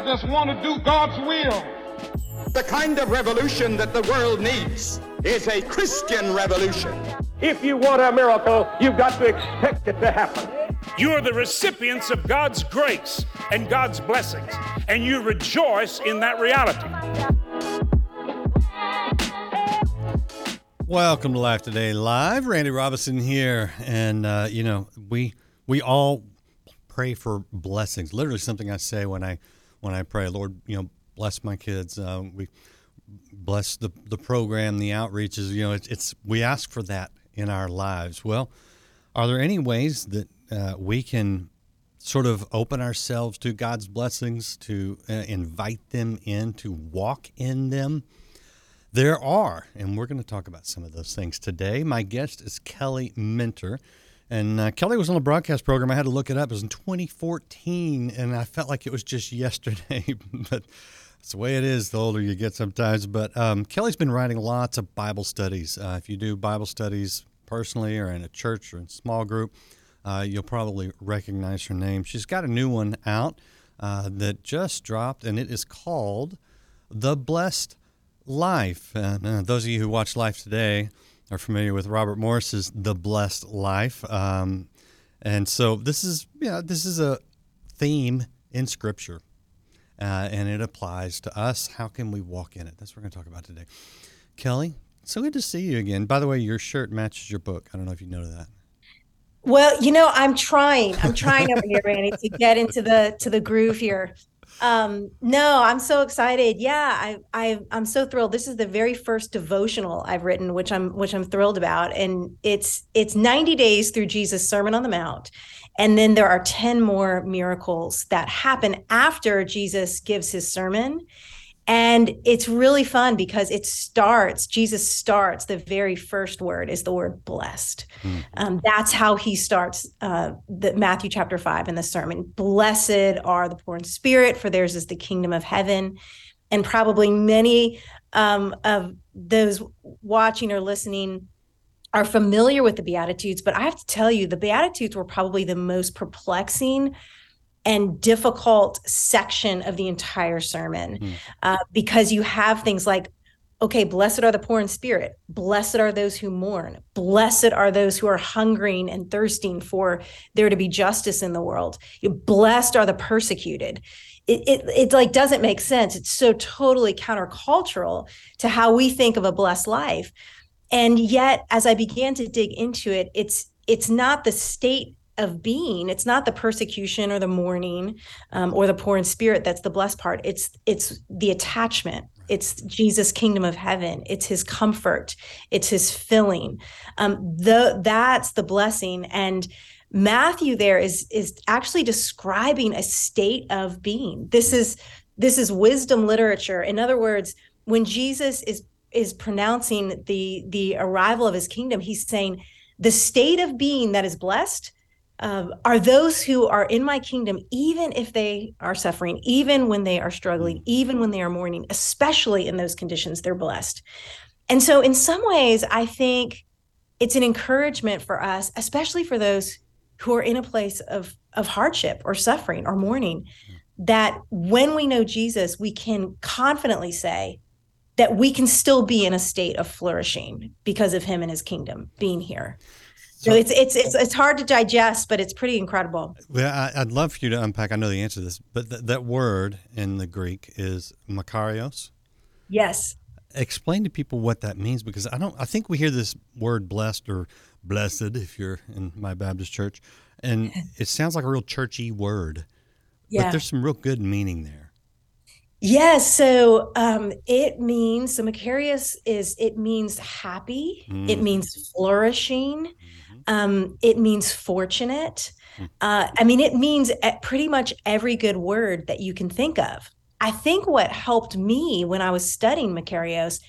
I just want to do God's will. The kind of revolution that the world needs is a Christian revolution. If you want a miracle, you've got to expect it to happen. You are the recipients of God's grace and God's blessings, and you rejoice in that reality. Welcome to Life Today Live. Randy Robison here. And, we all pray for blessings. Literally something I say when I pray, Lord, bless my kids. We bless the program, the outreaches. We ask for that in our lives. Well, are there any ways that we can sort of open ourselves to God's blessings, to invite them in, to walk in them? There are, and we're going to talk about some of those things today. My guest is Kelly Minter, and Kelly was on the broadcast program. I had to look it up. It was in 2014, and I felt like it was just yesterday, but that's the way it is the older you get sometimes. But Kelly's been writing lots of Bible studies. If you do Bible studies personally or in a church or in a small group, you'll probably recognize her name. She's got a new one out that just dropped, and it is called The Blessed Life. Those of you who watch Life Today are familiar with Robert Morris's The Blessed Life. And so this is a theme in Scripture, and it applies to us. How can we walk in it? That's what we're going to talk about today. Kelly, so good to see you again. By the way, your shirt matches your book. I don't know if you know that. Well, I'm trying over here, Randy, to get into the groove here. No, I'm so excited. Yeah, I'm so thrilled. This is the very first devotional I've written, which I'm thrilled about. And it's 90 days through Jesus' Sermon on the Mount. And then there are 10 more miracles that happen after Jesus gives his sermon. And it's really fun because Jesus starts, the very first word is the word blessed. That's how he starts Matthew chapter 5 in the sermon. Blessed are the poor in spirit, for theirs is the kingdom of heaven. And probably many of those watching or listening are familiar with the Beatitudes, but I have to tell you, the Beatitudes were probably the most perplexing and difficult section of the entire sermon, because you have things like, okay, blessed are the poor in spirit, blessed are those who mourn, blessed are those who are hungering and thirsting for there to be justice in the world, blessed are the persecuted. It like doesn't make sense. It's so totally countercultural to how we think of a blessed life. And yet, as I began to dig into it, it's not the state of being, it's not the persecution or the mourning or the poor in spirit that's the blessed part. It's the attachment. It's Jesus' kingdom of heaven. It's his comfort. It's his filling. That's the blessing. And Matthew there is actually describing a state of being. This is wisdom literature. In other words, when Jesus is pronouncing the arrival of his kingdom, he's saying the state of being that is blessed are those who are in my kingdom, even if they are suffering, even when they are struggling, even when they are mourning, especially in those conditions, they're blessed. And so in some ways, I think it's an encouragement for us, especially for those who are in a place of hardship or suffering or mourning, that when we know Jesus, we can confidently say that we can still be in a state of flourishing because of him and his kingdom being here. So it's hard to digest, but it's pretty incredible. Well, I'd love for you to unpack. I know the answer to this, but that word in the Greek is makarios. Yes. Explain to people what that means, because I think we hear this word blessed or blessed if you're in my Baptist church, and it sounds like a real churchy word. Yeah. But there's some real good meaning there. Yes, so it means, so Macarius means happy, it means flourishing, it means fortunate. It means pretty much every good word that you can think of. I think what helped me when I was studying Macarius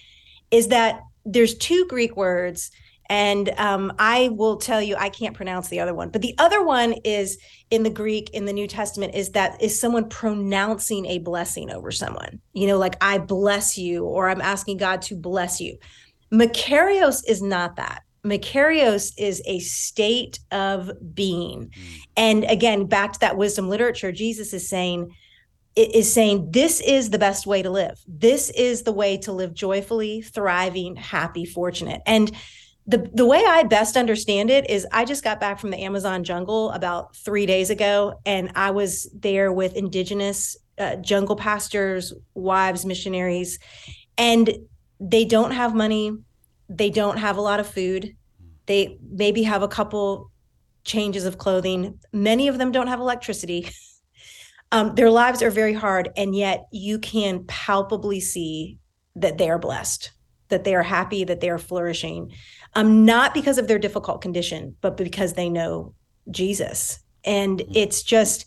is that there's two Greek words, and I will tell you, I can't pronounce the other one, but the other one is in the Greek, in the New Testament, is someone pronouncing a blessing over someone, like I bless you, or I'm asking God to bless you. Makarios is not that. Makarios is a state of being. And again, back to that wisdom literature, Jesus is saying is saying, this is the best way to live. This is the way to live joyfully, thriving, happy, fortunate. And the way I best understand it is I just got back from the Amazon jungle about 3 days ago, and I was there with indigenous jungle pastors, wives, missionaries, and they don't have money. They don't have a lot of food. They maybe have a couple changes of clothing. Many of them don't have electricity. Their lives are very hard, and yet you can palpably see that they are blessed, that they are happy, that they are flourishing, not because of their difficult condition, but because they know Jesus. And it's just,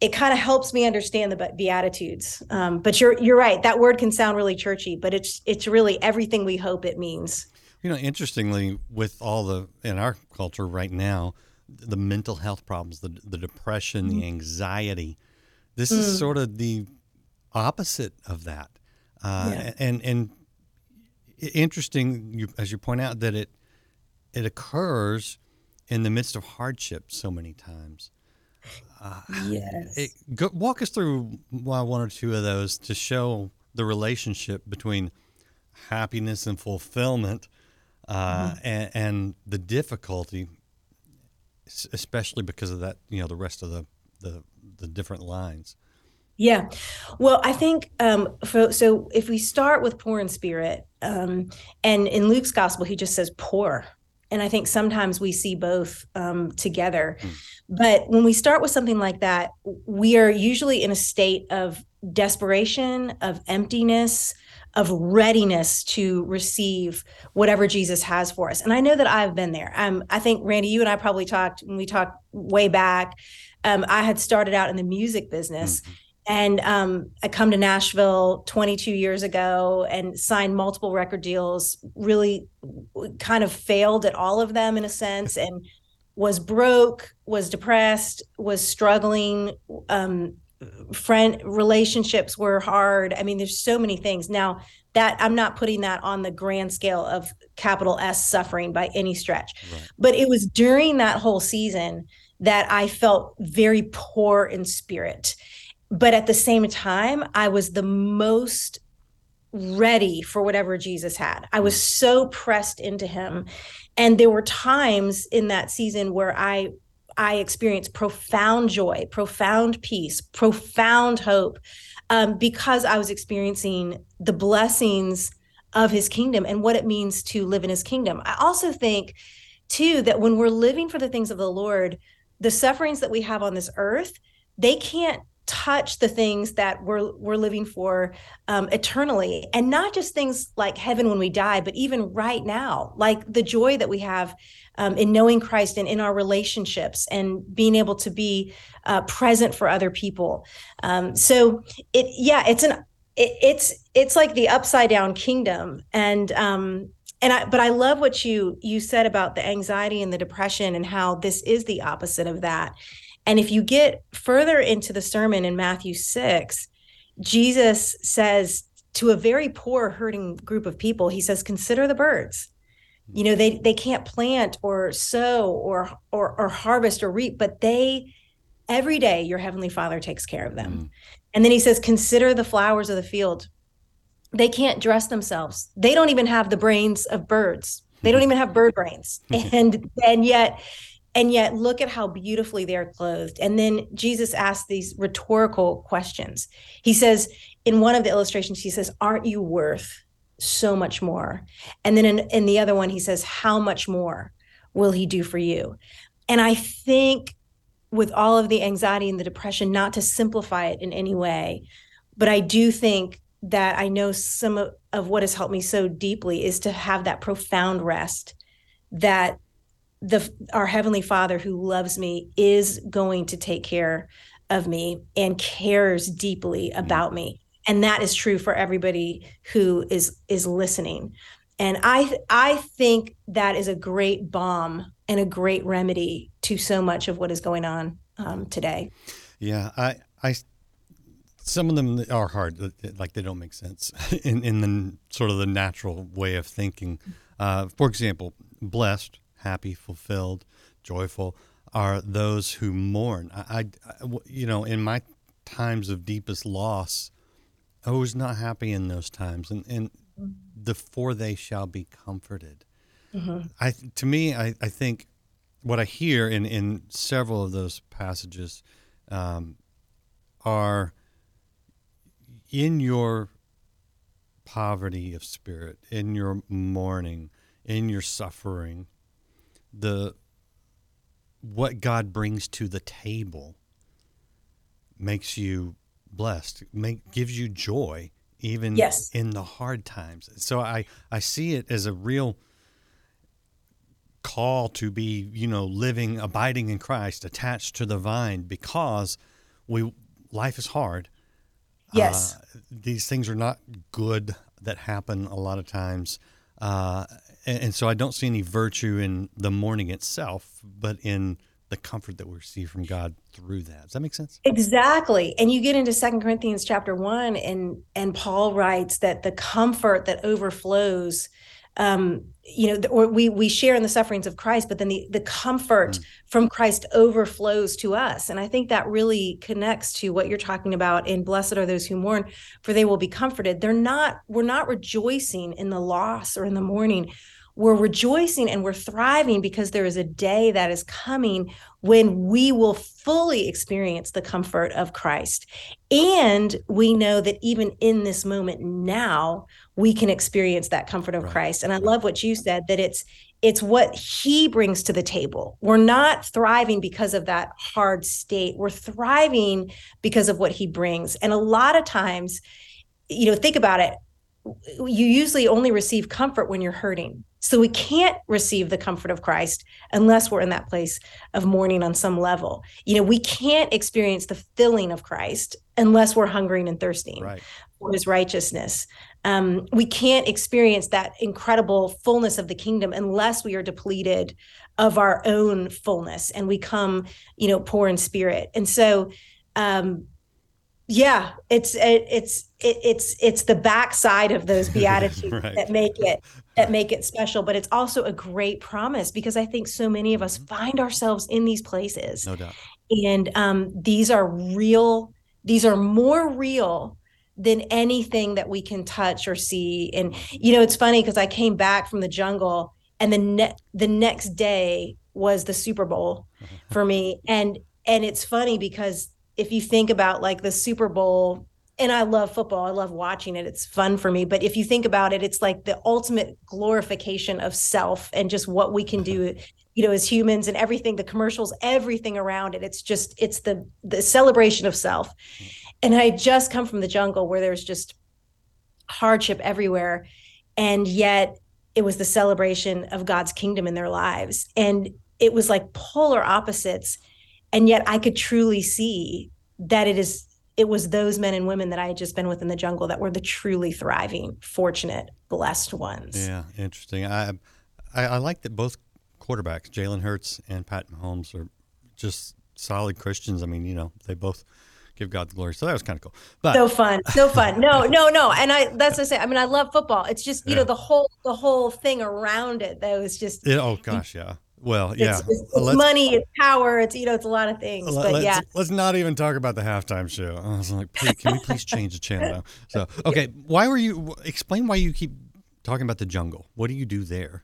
it kind of helps me understand the Beatitudes. But you're right. That word can sound really churchy, but it's really everything we hope it means. You know, interestingly, with all the, in our culture right now, the mental health problems, the depression, the anxiety, this is sort of the opposite of that. And interesting, as you point out, that it occurs in the midst of hardship so many times. Yes. Walk us through one or two of those to show the relationship between happiness and fulfillment and the difficulty, especially because of that, you know, the rest of the different lines. Yeah. Well, I think, so if we start with poor in spirit, and in Luke's gospel, he just says poor. And I think sometimes we see both together. But when we start with something like that, we are usually in a state of desperation, of emptiness, of readiness to receive whatever Jesus has for us. And I know that I've been there. I think, Randy, you and I probably talked when we talked way back. I had started out in the music business, and I come to Nashville 22 years ago and signed multiple record deals, really kind of failed at all of them in a sense, and was broke, was depressed, was struggling. Relationships were hard. I mean, there's so many things. Now that I'm not putting that on the grand scale of capital S suffering by any stretch, right. But it was during that whole season that I felt very poor in spirit. But at the same time, I was the most ready for whatever Jesus had. I was so pressed into him. And there were times in that season where I experienced profound joy, profound peace, profound hope, because I was experiencing the blessings of his kingdom and what it means to live in his kingdom. I also think, too, that when we're living for the things of the Lord, the sufferings that we have on this earth, they can't touch the things that we're living for eternally, and not just things like heaven when we die, but even right now, like the joy that we have in knowing Christ and in our relationships and being able to be present for other people. It's like the upside down kingdom, but I love what you said about the anxiety and the depression and how this is the opposite of that. And if you get further into the sermon in Matthew 6, Jesus says to a very poor, hurting group of people, he says, consider the birds. You know, they can't plant or sow or harvest or reap, but every day your heavenly Father takes care of them. And then he says, consider the flowers of the field. They can't dress themselves. They don't even have the brains of birds. They don't even have bird brains. And yet look at how beautifully they are clothed. And then Jesus asks these rhetorical questions. He says, in one of the illustrations, he says, aren't you worth so much more? And then in the other one, he says, how much more will he do for you? And I think with all of the anxiety and the depression, not to simplify it in any way, but I do think that I know some of what has helped me so deeply is to have that profound rest that our Heavenly Father who loves me is going to take care of me and cares deeply about me. And that is true for everybody who is listening. And I think that is a great balm and a great remedy to so much of what is going on today. Yeah. I some of them are hard, like they don't make sense in the sort of the natural way of thinking. For example, blessed, happy, fulfilled, joyful are those who mourn. I, you know, in my times of deepest loss, I was not happy in those times. And the for they shall be comforted. Mm-hmm. To me, I think what I hear in several of those passages are in your poverty of spirit, in your mourning, in your suffering, what God brings to the table makes you blessed, gives you joy even in the hard times. So I see it as a real call to be, living, abiding in Christ, attached to the vine, because life is hard. Yes. These things are not good that happen a lot of times. And so I don't see any virtue in the mourning itself, but in the comfort that we receive from God through that. Does that make sense? Exactly. And you get into 2 Corinthians chapter 1, and Paul writes that the comfort that overflows, or we share in the sufferings of Christ, but then the comfort from Christ overflows to us. And I think that really connects to what you're talking about in blessed are those who mourn, for they will be comforted. We're not rejoicing in the loss or in the mourning. We're rejoicing and we're thriving because there is a day that is coming when we will fully experience the comfort of Christ. And we know that even in this moment now, we can experience that comfort of Christ. And I love what you said, that it's what he brings to the table. We're not thriving because of that hard state. We're thriving because of what he brings. And a lot of times, think about it, you usually only receive comfort when you're hurting. So we can't receive the comfort of Christ unless we're in that place of mourning on some level. We can't experience the filling of Christ unless we're hungering and thirsting for his righteousness. We can't experience that incredible fullness of the kingdom unless we are depleted of our own fullness and we come, poor in spirit. And so, it's the backside of those beatitudes that make it special, but it's also a great promise, because I think so many of us find ourselves in these places. No doubt. And these are real. These are more real than anything that we can touch or see. And it's funny, because I came back from the jungle, and the next day was the Super Bowl for me, and it's funny because, if you think about the Super Bowl, and I love football, I love watching it, it's fun for me. But if you think about it, it's like the ultimate glorification of self and just what we can do, as humans, and everything, the commercials, everything around it. It's just, it's the celebration of self. And I just come from the jungle where there's just hardship everywhere. And yet it was the celebration of God's kingdom in their lives. And it was like polar opposites. And yet I could truly see that it was those men and women that I had just been with in the jungle that were the truly thriving, fortunate, blessed ones. Yeah, interesting. I like that both quarterbacks, Jalen Hurts and Pat Mahomes, are just solid Christians. I mean, they both give God the glory. So that was kind of cool. But So fun. No. And that's what I say. I mean, I love football. It's just, the whole thing around it that was just. Oh gosh. Yeah. Well, yeah, it's money, it's power, it's, it's a lot of things, but yeah. Let's not even talk about the halftime show. I was like, can we please change the channel? So, okay. Explain why you keep talking about the jungle. What do you do there?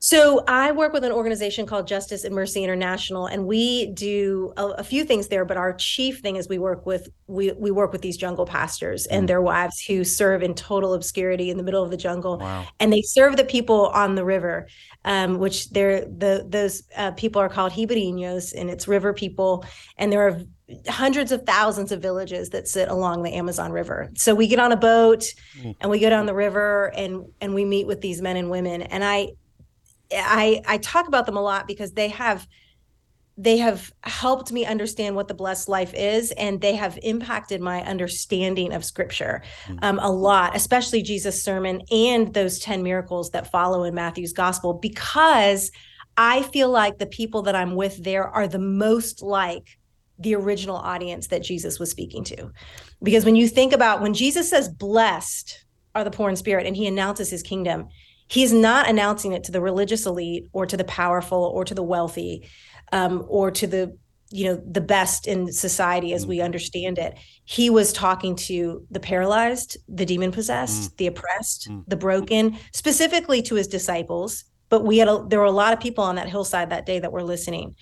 So I work with an organization called Justice and Mercy International, and we do a few things there, but our chief thing is we work with these jungle pastors and their wives who serve in total obscurity in the middle of the jungle. Wow. And they serve the people on the river, which those people are called jibarriños, and it's river people, and there are hundreds of thousands of villages that sit along the Amazon River. So we get on a boat and we go down the river and we meet with these men and women, and I talk about them a lot because they have helped me understand what the blessed life is, and they have impacted my understanding of Scripture a lot, especially Jesus' sermon and those 10 miracles that follow in Matthew's gospel, because I feel like the people that I'm with there are the most like the original audience that Jesus was speaking to. Because when you think about when Jesus says, blessed are the poor in spirit, and he announces his kingdom, he's not announcing it to the religious elite or to the powerful or to the wealthy, or to the you know, the best in society as we understand it. He was talking to the paralyzed, the demon possessed, the oppressed, the broken, specifically to his disciples. But we had there were a lot of people on that hillside that day that were listening.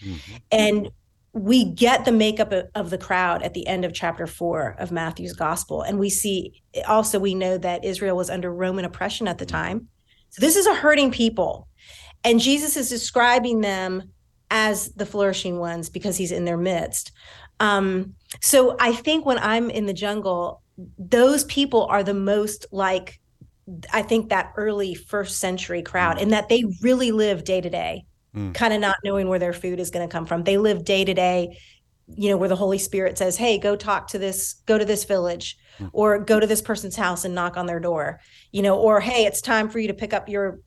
And we get the makeup of the crowd at the end of chapter 4 of Matthew's gospel. And we see also, we know that Israel was under Roman oppression at the time. So this is a hurting people. And Jesus is describing them as the flourishing ones because he's in their midst. So I think when I'm in the jungle, those people are the most like, I think, that early first century crowd, and that they really live day to day. Kind of not knowing where their food is going to come from. They live day to day, you know, where the Holy Spirit says, hey, go to this village, or go to this person's house and knock on their door, you know, or, hey, it's time for you to pick up your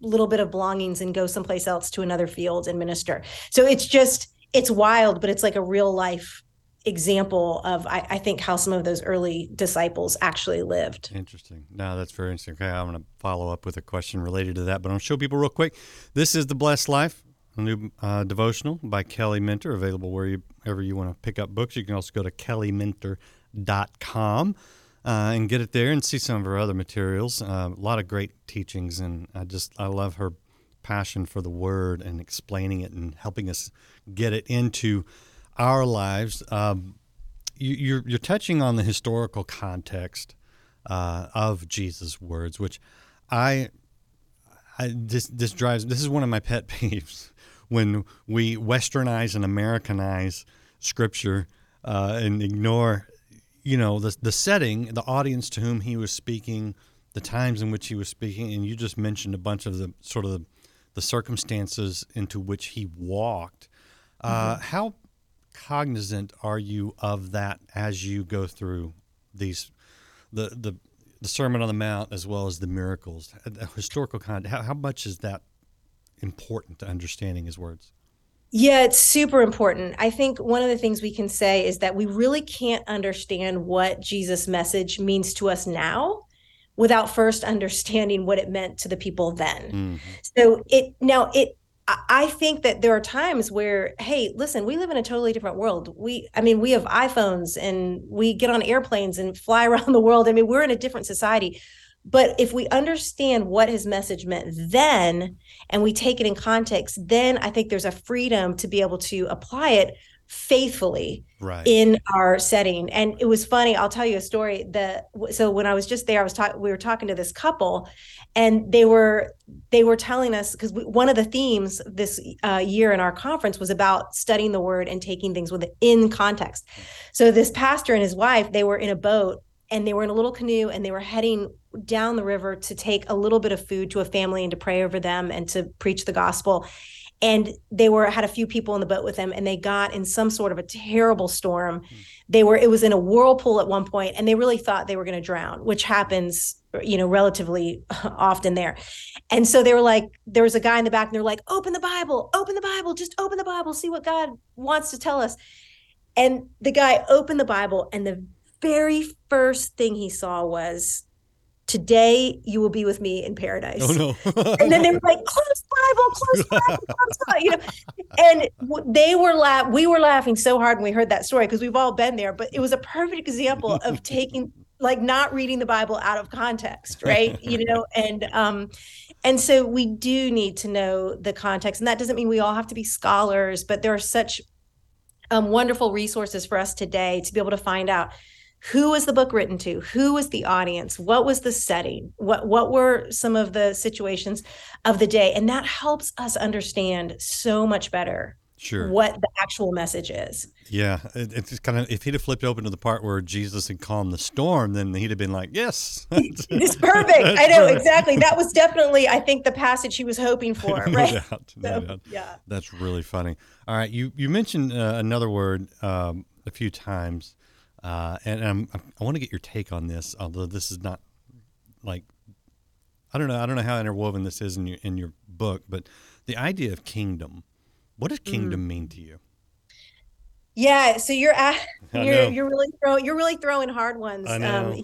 little bit of belongings and go someplace else to another field and minister. So it's just, it's wild, but it's like a real life example of, I think, how some of those early disciples actually lived. Interesting. No, that's very interesting. Okay, I'm going to follow up with a question related to that, but I'll show people real quick. This is The Blessed Life, a new devotional by Kelly Minter, available wherever you want to pick up books. You can also go to kellyminter.com and get it there and see some of her other materials. A lot of great teachings, and I love her passion for the Word and explaining it and helping us get it into our lives. You're touching on the historical context of Jesus' words, which this is one of my pet peeves when we westernize and Americanize Scripture and ignore, you know, the setting, the audience to whom he was speaking, the times in which he was speaking, and you just mentioned a bunch of the sort of the circumstances into which he walked. How cognizant are you of that as you go through these the Sermon on the Mount as well as the miracles, the historical context? How much is that important to understanding his words? Yeah, it's super important. I think one of the things we can say is that we really can't understand what Jesus' message means to us now without first understanding what it meant to the people then. So I think that there are times where, hey, listen, we live in a totally different world. We have iPhones and we get on airplanes and fly around the world. I mean, we're in a different society. But if we understand what his message meant then, and we take it in context, then I think there's a freedom to be able to apply it faithfully in our setting. And it was funny, I'll tell you a story. So when I was just there, we were talking to this couple, and they were telling us, because one of the themes this year in our conference was about studying the Word and taking things within context. So this pastor and his wife, they were in a boat, and they were in a little canoe, and they were heading down the river to take a little bit of food to a family and to pray over them and to preach the gospel. And they had a few people in the boat with them, and they got in some sort of a terrible storm. It was in a whirlpool at one point, and they really thought they were going to drown, which happens, you know, relatively often there. And so they were like, there was a guy in the back, and they're like, open the Bible, just open the Bible, see what God wants to tell us. And the guy opened the Bible, and the very first thing he saw was, "Today you will be with me in paradise." Oh, no. And then they were like, close Bible, you know. And we were laughing so hard when we heard that story, because we've all been there. But it was a perfect example of not reading the Bible out of context, right? You know, and so we do need to know the context, and that doesn't mean we all have to be scholars, but there are such wonderful resources for us today to be able to find out, who was the book written to? Who was the audience? What was the setting? What were some of the situations of the day? And that helps us understand so much better what the actual message is. Yeah, it's kind of, if he'd have flipped open to the part where Jesus had calmed the storm, then he'd have been like, yes. It's perfect. I know, perfect. Exactly. That was definitely, I think, the passage he was hoping for, right? No doubt. Yeah. That's really funny. All right, you mentioned another word a few times. I want to get your take on this, although this is not like, I don't know how interwoven this is in your book, but the idea of kingdom. What does kingdom mean to you? Yeah, so you're really throwing hard ones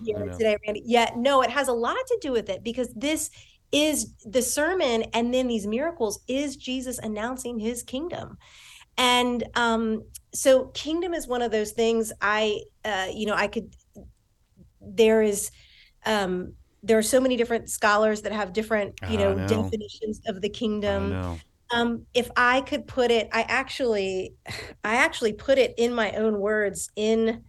here today, Randy. Yeah, no, it has a lot to do with it, because this is the sermon, and then these miracles is Jesus announcing his kingdom. And so kingdom is one of those things there are so many different scholars that have different, definitions of the kingdom. If I could put it, I actually put it in my own words in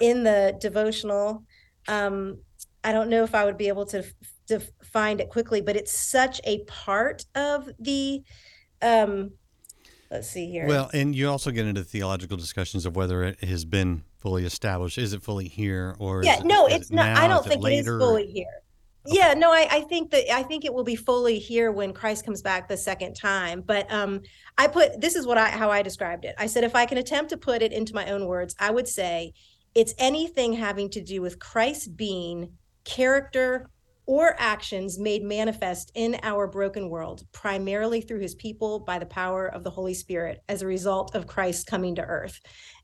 the devotional. I don't know if I would be able to find it quickly, but it's such a part of the, let's see here. Well, and you also get into theological discussions of whether it has been fully established. Is it fully here or? Yeah, it's not. I don't think it is fully here. Okay. Yeah, no, I think it will be fully here when Christ comes back the second time. But this is how I described it. I said, if I can attempt to put it into my own words, I would say it's anything having to do with Christ being character or actions made manifest in our broken world, primarily through his people by the power of the Holy Spirit as a result of Christ coming to earth.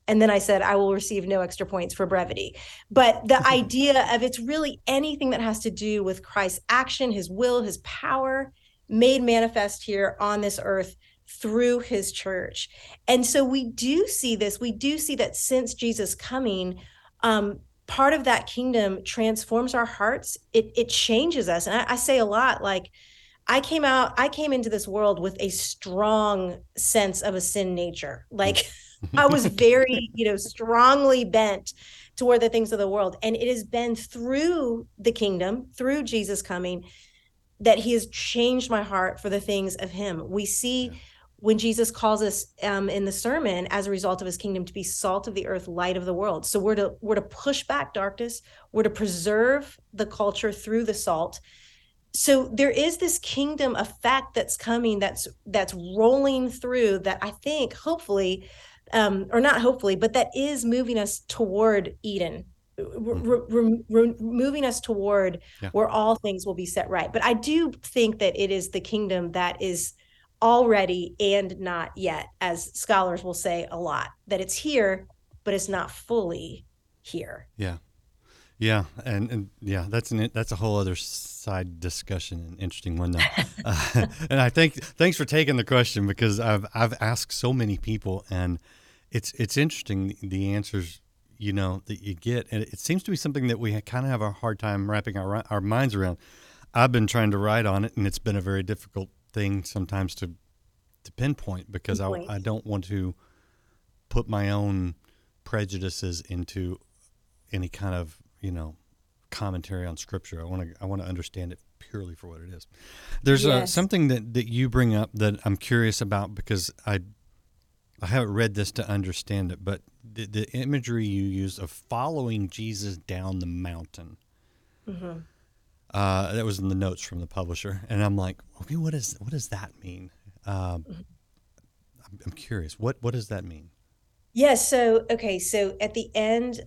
And then I said, I will receive no extra points for brevity. But the idea of it's really anything that has to do with Christ's action, his will, his power made manifest here on this earth through his church. And so we do see this. We do see that since Jesus coming, part of that kingdom transforms our hearts. It changes us. And I say a lot, like, I came into this world with a strong sense of a sin nature. Like, I was very, strongly bent toward the things of the world. And it has been through the kingdom, through Jesus coming, that he has changed my heart for the things of him. We see when Jesus calls us in the sermon, as a result of his kingdom, to be salt of the earth, light of the world. So we're to push back darkness. We're to preserve the culture through the salt. So there is this kingdom effect that's coming, that's rolling through, that I think hopefully, or not hopefully, but that is moving us toward Eden, moving us toward where all things will be set right. But I do think that it is the kingdom that is already and not yet, as scholars will say a lot, that it's here, but it's not fully here. Yeah. And yeah, that's a whole other side discussion, an interesting one though. And I think, thanks for taking the question, because I've asked so many people, and it's interesting, the answers, that you get. And it seems to be something that we kind of have a hard time wrapping our minds around. I've been trying to write on it, and it's been a very difficult thing sometimes to pinpoint, because I don't want to put my own prejudices into any kind of commentary on scripture. I want to understand it purely for what it is. There's something that you bring up that I'm curious about, because I haven't read this to understand it, but the imagery you use of following Jesus down the mountain. Mm-hmm. That was in the notes from the publisher, and I'm like, okay, what does that mean? I'm curious, what does that mean? Yes. So at the end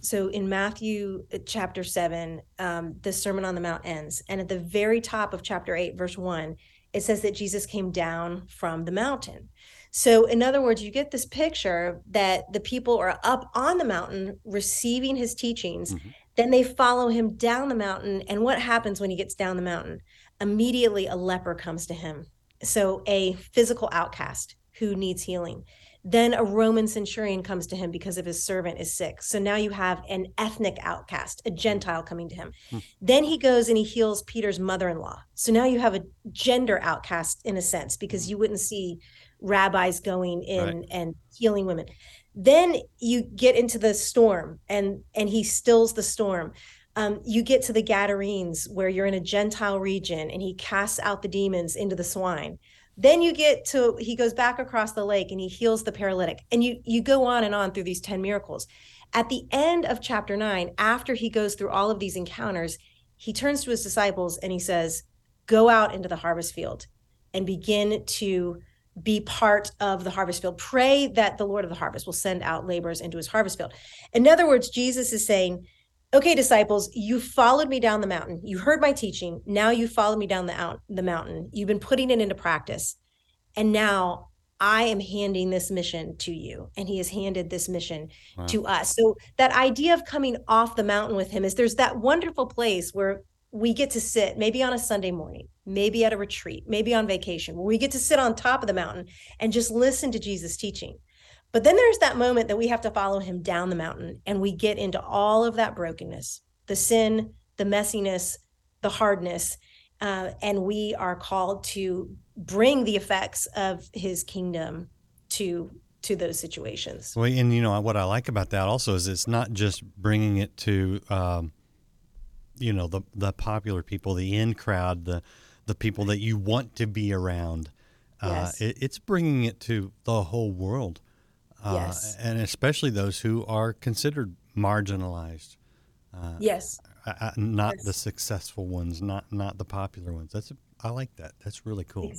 so in Matthew chapter 7, the Sermon on the Mount ends, and at the very top of chapter 8, verse 1, it says that Jesus came down from the mountain. So in other words, you get this picture that the people are up on the mountain receiving his teachings. Mm-hmm. Then they follow him down the mountain. And what happens when he gets down the mountain? Immediately a leper comes to him. So a physical outcast who needs healing. Then a Roman centurion comes to him because of his servant is sick. So now you have an ethnic outcast, a Gentile coming to him. Hmm. Then he goes and he heals Peter's mother-in-law. So now you have a gender outcast in a sense, because you wouldn't see rabbis going in and healing women. Then you get into the storm, and he stills the storm. You get to the Gadarenes, where you're in a Gentile region, and he casts out the demons into the swine. Then you get to, he goes back across the lake and he heals the paralytic. And you go on and on through these 10 miracles. At the end of chapter 9, after he goes through all of these encounters, he turns to his disciples and he says, go out into the harvest field and begin to be part of the harvest field. Pray that the Lord of the harvest will send out laborers into his harvest field. In other words, Jesus is saying, okay, disciples, you followed me down the mountain. You heard my teaching. Now you followed me down the mountain. You've been putting it into practice. And now I am handing this mission to you. And he has handed this mission to us. So that idea of coming off the mountain with him is, there's that wonderful place where we get to sit maybe on a Sunday morning, maybe at a retreat, maybe on vacation, where we get to sit on top of the mountain and just listen to Jesus' teaching. But then there's that moment that we have to follow him down the mountain, and we get into all of that brokenness, the sin, the messiness, the hardness, and we are called to bring the effects of his kingdom to those situations. Well, and you know, what I like about that also is it's not just bringing it to, you know, the popular people, the in crowd, the people that you want to be around. Yes. It's bringing it to the whole world. Yes. And especially those who are considered marginalized. Yes. Not yes. the successful ones, not the popular ones. I like that. That's really cool.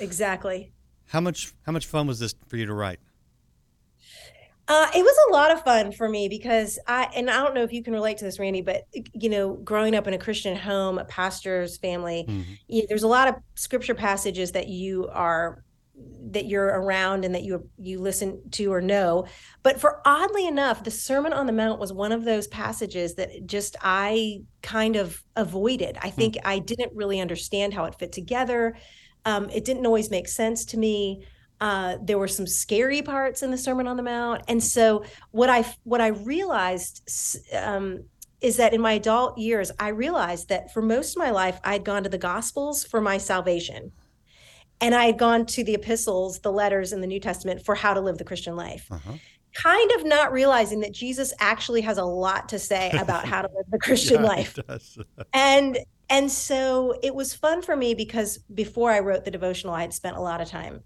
Exactly. How much fun was this for you to write? It was a lot of fun for me because I don't know if you can relate to this, Randy, but, you know, growing up in a Christian home, a pastor's family, mm-hmm. There's a lot of scripture passages that you're around and that you listen to or know. But for oddly enough, the Sermon on the Mount was one of those passages that just I kind of avoided. I think I didn't really understand how it fit together. It didn't always make sense to me. There were some scary parts in the Sermon on the Mount. And so what I realized is that in my adult years, I realized that for most of my life, I'd gone to the Gospels for my salvation. And I had gone to the epistles, the letters in the New Testament for how to live the Christian life, kind of not realizing that Jesus actually has a lot to say about how to live the Christian life. And so it was fun for me because before I wrote the devotional, I had spent a lot of time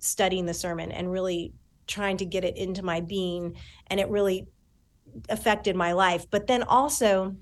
studying the sermon and really trying to get it into my being. And it really affected my life. But then also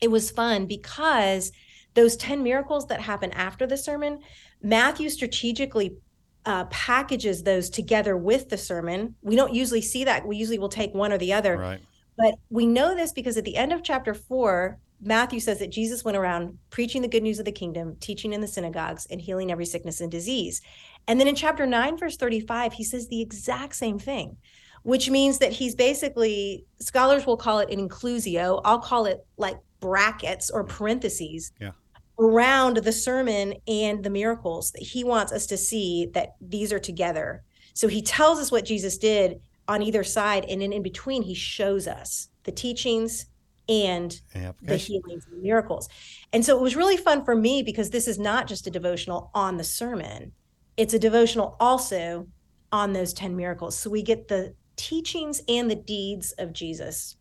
it was fun because those 10 miracles that happen after the sermon, Matthew strategically packages those together with the sermon. We don't usually see that. We usually will take one or the other. Right. But we know this because at the end of chapter 4, Matthew says that Jesus went around preaching the good news of the kingdom, teaching in the synagogues, and healing every sickness and disease. And then in chapter 9, verse 35, he says the exact same thing, which means that he's basically, scholars will call it an inclusio. I'll call it like brackets or parentheses. Yeah. Around the sermon and the miracles that he wants us to see that these are together. So he tells us what Jesus did on either side, and then in between he shows us the teachings and the healings and miracles. And so it was really fun for me because this is not just a devotional on the sermon, it's a devotional also on those 10 miracles. So we get the teachings and the deeds of Jesus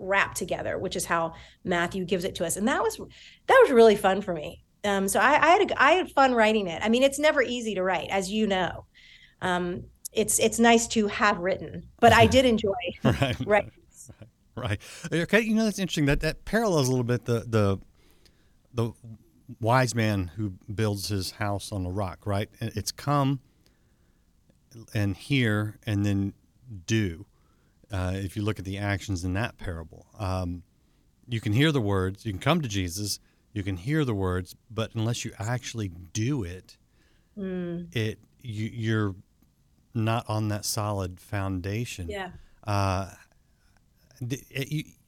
wrapped together, which is how Matthew gives it to us. And that was really fun for me. So I had fun writing it. I mean, it's never easy to write, as you know. It's nice to have written, but I did enjoy writing. Right. Okay. You know, that's interesting. That parallels a little bit the wise man who builds his house on a rock, right? It's come and hear and then do. If you look at the actions in that parable, you can hear the words, you can come to Jesus, you can hear the words, but unless you actually do it, you're not on that solid foundation. Yeah.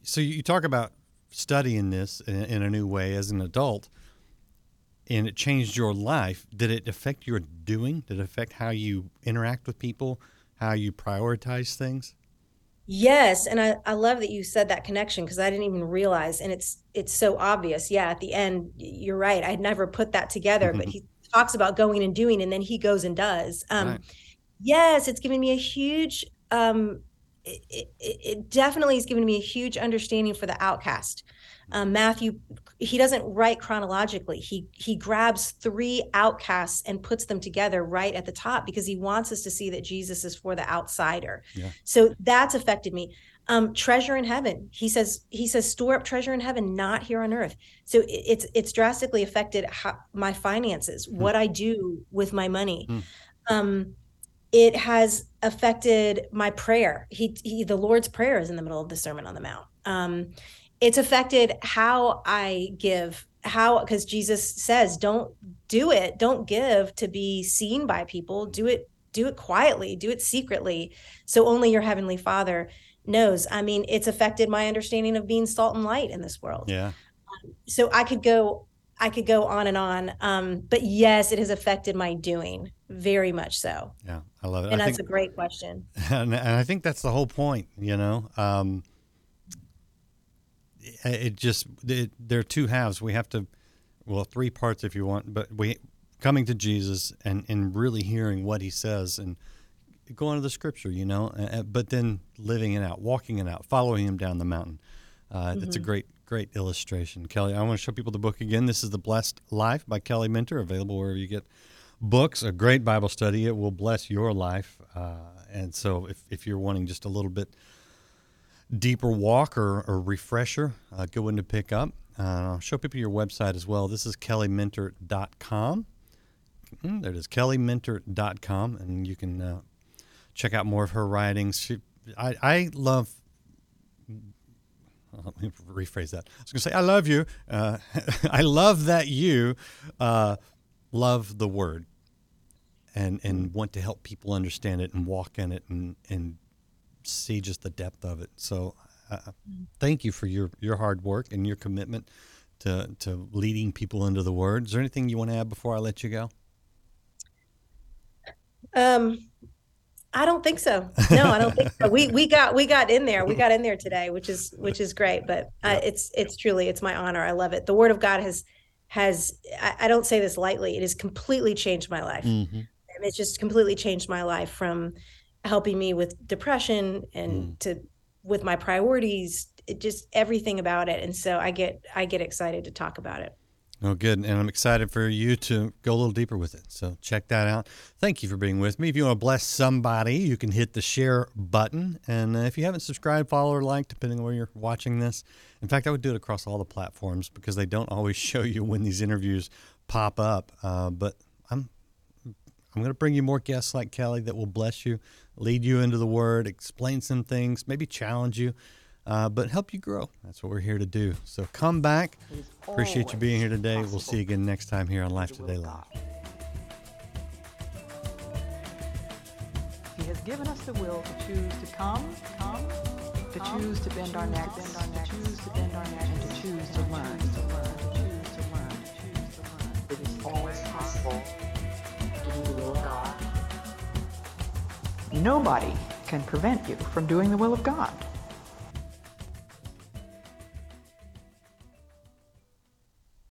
So you talk about studying this in a new way as an adult, and it changed your life. Did it affect your doing? Did it affect how you interact with people, how you prioritize things? Yes. And I love that you said that connection because I didn't even realize. And it's so obvious. Yeah. At the end, you're right. I'd never put that together, but he talks about going and doing, and then he goes and does. Right. Yes. It's given me a huge, it definitely has given me a huge understanding for the outcast. Matthew, he doesn't write chronologically. He grabs three outcasts and puts them together right at the top because he wants us to see that Jesus is for the outsider. Yeah. So that's affected me. Treasure in heaven. He says, store up treasure in heaven, not here on earth. So it's drastically affected my finances, what I do with my money. It has affected my prayer. The Lord's Prayer is in the middle of the Sermon on the Mount. It's affected how I give, because Jesus says, don't do it. Don't give to be seen by people. Do it quietly, do it secretly. So only your heavenly Father knows. I mean, it's affected my understanding of being salt and light in this world. Yeah. so I could go on and on. But yes, it has affected my doing very much so. Yeah, I love it. And that's a great question. And I think that's the whole point, you know. There are two halves. We have to, well, three parts if you want, but coming to Jesus and really hearing what he says and going to the scripture, you know, but then living it out, walking it out, following him down the mountain. That's a great illustration. Kelly, I want to show people the book again. This is The Blessed Life by Kelly Minter, available wherever you get books. A great Bible study. It will bless your life. And so if you're wanting just a little bit deeper walk or refresher, go in to pick up. I'll show people your website as well. This is kellyminter.com. There it is, kellyminter.com, and you can check out more of her writings. Let me rephrase that. I was going to say, I love you. I love that you love the word and want to help people understand it and walk in it and see just the depth of it. So thank you for your hard work and your commitment to leading people into the word. Is there anything you want to add before I let you go? I don't think so. No, I don't think so. We got in there today, which is great, but it's truly, it's my honor. I love it. The word of God has, I don't say this lightly. It has completely changed my life. Mm-hmm. And it's just completely changed my life from helping me with depression and to with my priorities, it just everything about it. And so I get excited to talk about it. Oh, good. And I'm excited for you to go a little deeper with it. So check that out. Thank you for being with me. If you want to bless somebody, you can hit the share button. And if you haven't subscribed, follow, or like, depending on where you're watching this. In fact, I would do it across all the platforms because they don't always show you when these interviews pop up. But I'm going to bring you more guests like Kelly that will bless you, lead you into the word, explain some things, maybe challenge you. But help you grow. That's what we're here to do. So come back. Appreciate you being here today. We'll see you again next time here on Life Today Live. He has given us the will to choose to come, to choose to bend our necks, and to choose to learn. It is always possible to do the will of God. Nobody can prevent you from doing the will of God.